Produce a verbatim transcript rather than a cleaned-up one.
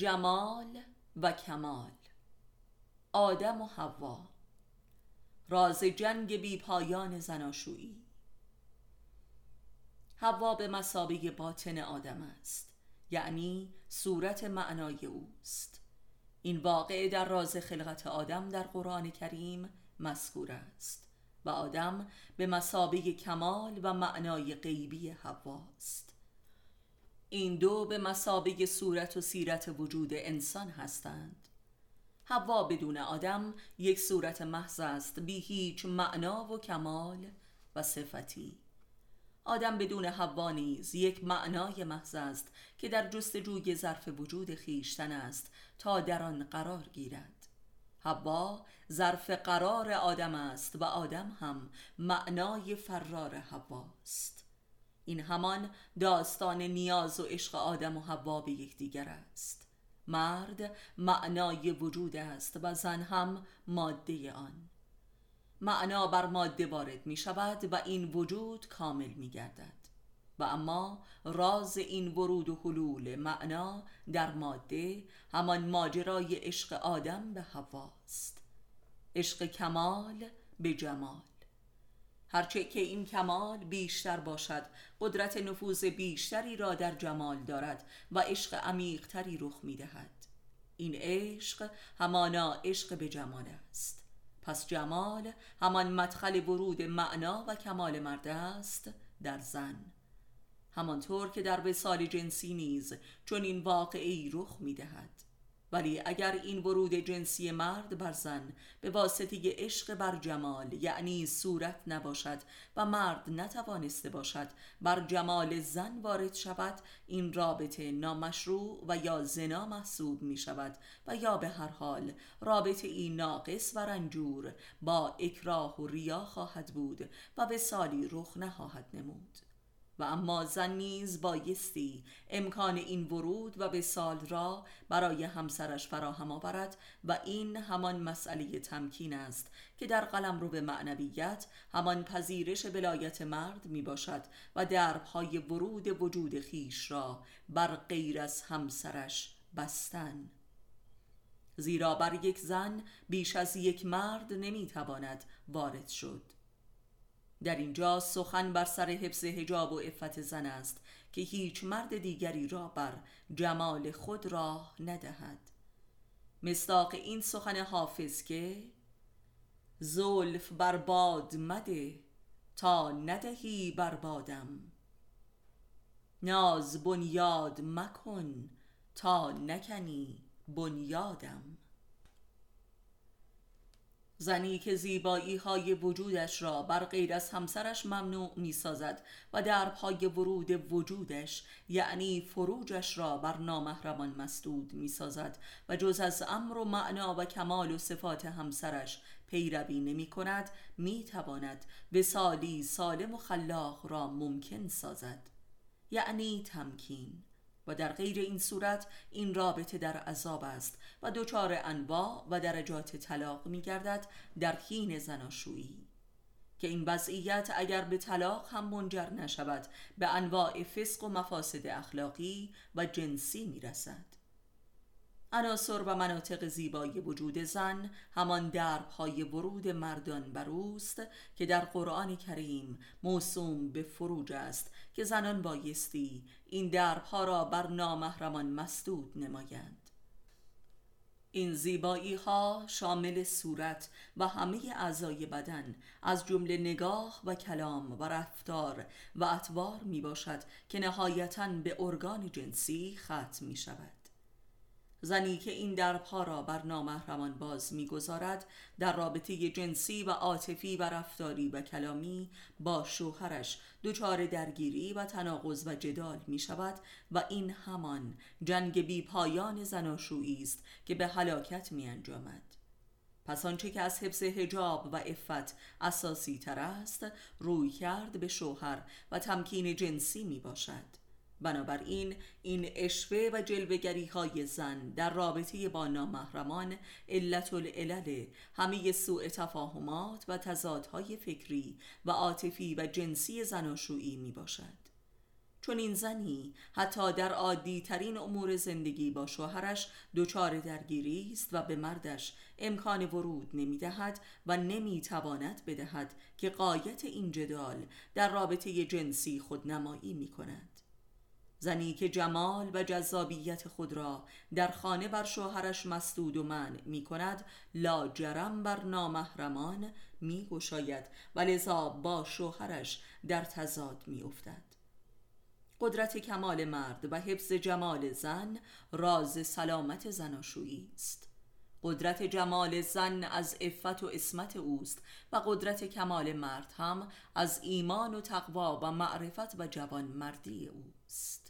جمال و کمال، آدم و حوا، راز جنگ بی پایان زناشویی. حوا به مثابه باطن آدم است، یعنی صورت معنای اوست. این واقعه در راز خلقت آدم در قرآن کریم مذکور است و آدم به مثابه کمال و معنای غیبی حوا است. این دو به مثابه صورت و سیرت وجود انسان هستند. حوا بدون آدم یک صورت محض است، بی هیچ معنا و کمال و صفتی. آدم بدون حوا نیز یک معنای محض است که در جستجوی ظرف وجود خیشتن است تا در آن قرار گیرد. حوا ظرف قرار آدم است و آدم هم معنای فرار حوا است. این همان داستان نیاز و عشق آدم و حوا به یکدیگر است. مرد معنای وجود است و زن هم ماده آن. معنا بر ماده وارد می شود و این وجود کامل می گردد. و اما راز این ورود و حلول معنا در ماده همان ماجرای عشق آدم به حوا است. عشق کمال به جمال. هرچه که این کمال بیشتر باشد، قدرت نفوذ بیشتری را در جمال دارد و عشق عمیق‌تری رخ می‌دهد. این عشق همانا عشق به جمال است. پس جمال همان مدخل ورود معنا و کمال مرد است در زن. همانطور که در وصال جنسی نیز چون این واقعی رخ می‌دهد. ولی اگر این ورود جنسی مرد بر زن به واسطه عشق بر جمال یعنی صورت نباشد و مرد نتوانسته باشد بر جمال زن وارد شود، این رابطه نامشروع و یا زنا محسوب می شود و یا به هر حال رابطه این ناقص و رنجور با اکراه و ریا خواهد بود و به سالی رخ نخواهد نمود. و اما زن نیز بایستی امکان این ورود و وصال را برای همسرش فراهم آورد و این همان مسئله تمکین است که در قلمرو به معنویت همان پذیرش ولایت مرد می باشد و درهای ورود وجود خیش را بر غیر از همسرش بستن. زیرا بر یک زن بیش از یک مرد نمی تواند وارد شد. در اینجا سخن بر سر حفظ حجاب و عفت زن است که هیچ مرد دیگری را بر جمال خود راه ندهد. مصداق این سخن حافظ که زلف بر باد مده تا ندهی بر بادم، ناز بنیاد مکن تا نکنی بنیادم. زنی که زیبایی های وجودش را بر غیر از همسرش ممنوع می سازد و درهای ورود وجودش یعنی فروجش را بر نامحرمان مسدود می سازد و جز از امر و معنا و کمال و صفات همسرش پیروی نمی کند، می تواند به سالی سالم و خلاق را ممکن سازد، یعنی تمکین. و در غیر این صورت این رابطه در عذاب است و دچار انواع و درجات طلاق می گردد در حین زناشویی، که این وضعیت اگر به طلاق هم منجر نشود به انواع فسق و مفاسد اخلاقی و جنسی می رسد. عناصر و مناطق زیبای وجود زن همان دربهای ورود مردان بر اوست که در قرآن کریم موسوم به فروج است که زنان بایستی این دربها را بر نامحرمان مسدود نمایند. این زیبایی ها شامل صورت و همه اعضای بدن از جمله نگاه و کلام و رفتار و اطوار می باشد که نهایتاً به ارگان جنسی ختم می شود. زنی که این دربها را بر نامحرمان باز می‌گذارد در رابطه جنسی و عاطفی و رفتاری و کلامی با شوهرش دچار درگیری و تناقض و جدال می‌شود و این همان جنگ بی پایان زناشویی است که به هلاکت می‌انجامد. پس آنچه که از حفظ حجاب و عفت اساسی تر است رویکرد به شوهر و تمکین جنسی می‌باشد. بنابراین این اشوه و جلوه‌گری های زن در رابطه با نامحرمان علت العلل همه سوء تفاهمات و تضادهای فکری و عاطفی و جنسی زناشویی می باشد. چون این زنی حتی در عادی ترین امور زندگی با شوهرش دچار درگیری است و به مردش امکان ورود نمی دهد و نمی تواند بدهد که غایت این جدال در رابطه جنسی خودنمایی می کند. زنی که جمال و جذابیت خود را در خانه بر شوهرش مسدود و منع می کند لا جرم بر نامحرمان می گشاید و لذا با شوهرش در تضاد می افتد. قدرت کمال مرد و حفظ جمال زن راز سلامت زناشویی است. قدرت جمال زن از عفت و عصمت اوست و قدرت کمال مرد هم از ایمان و تقوا و معرفت و جوانمردی اوست.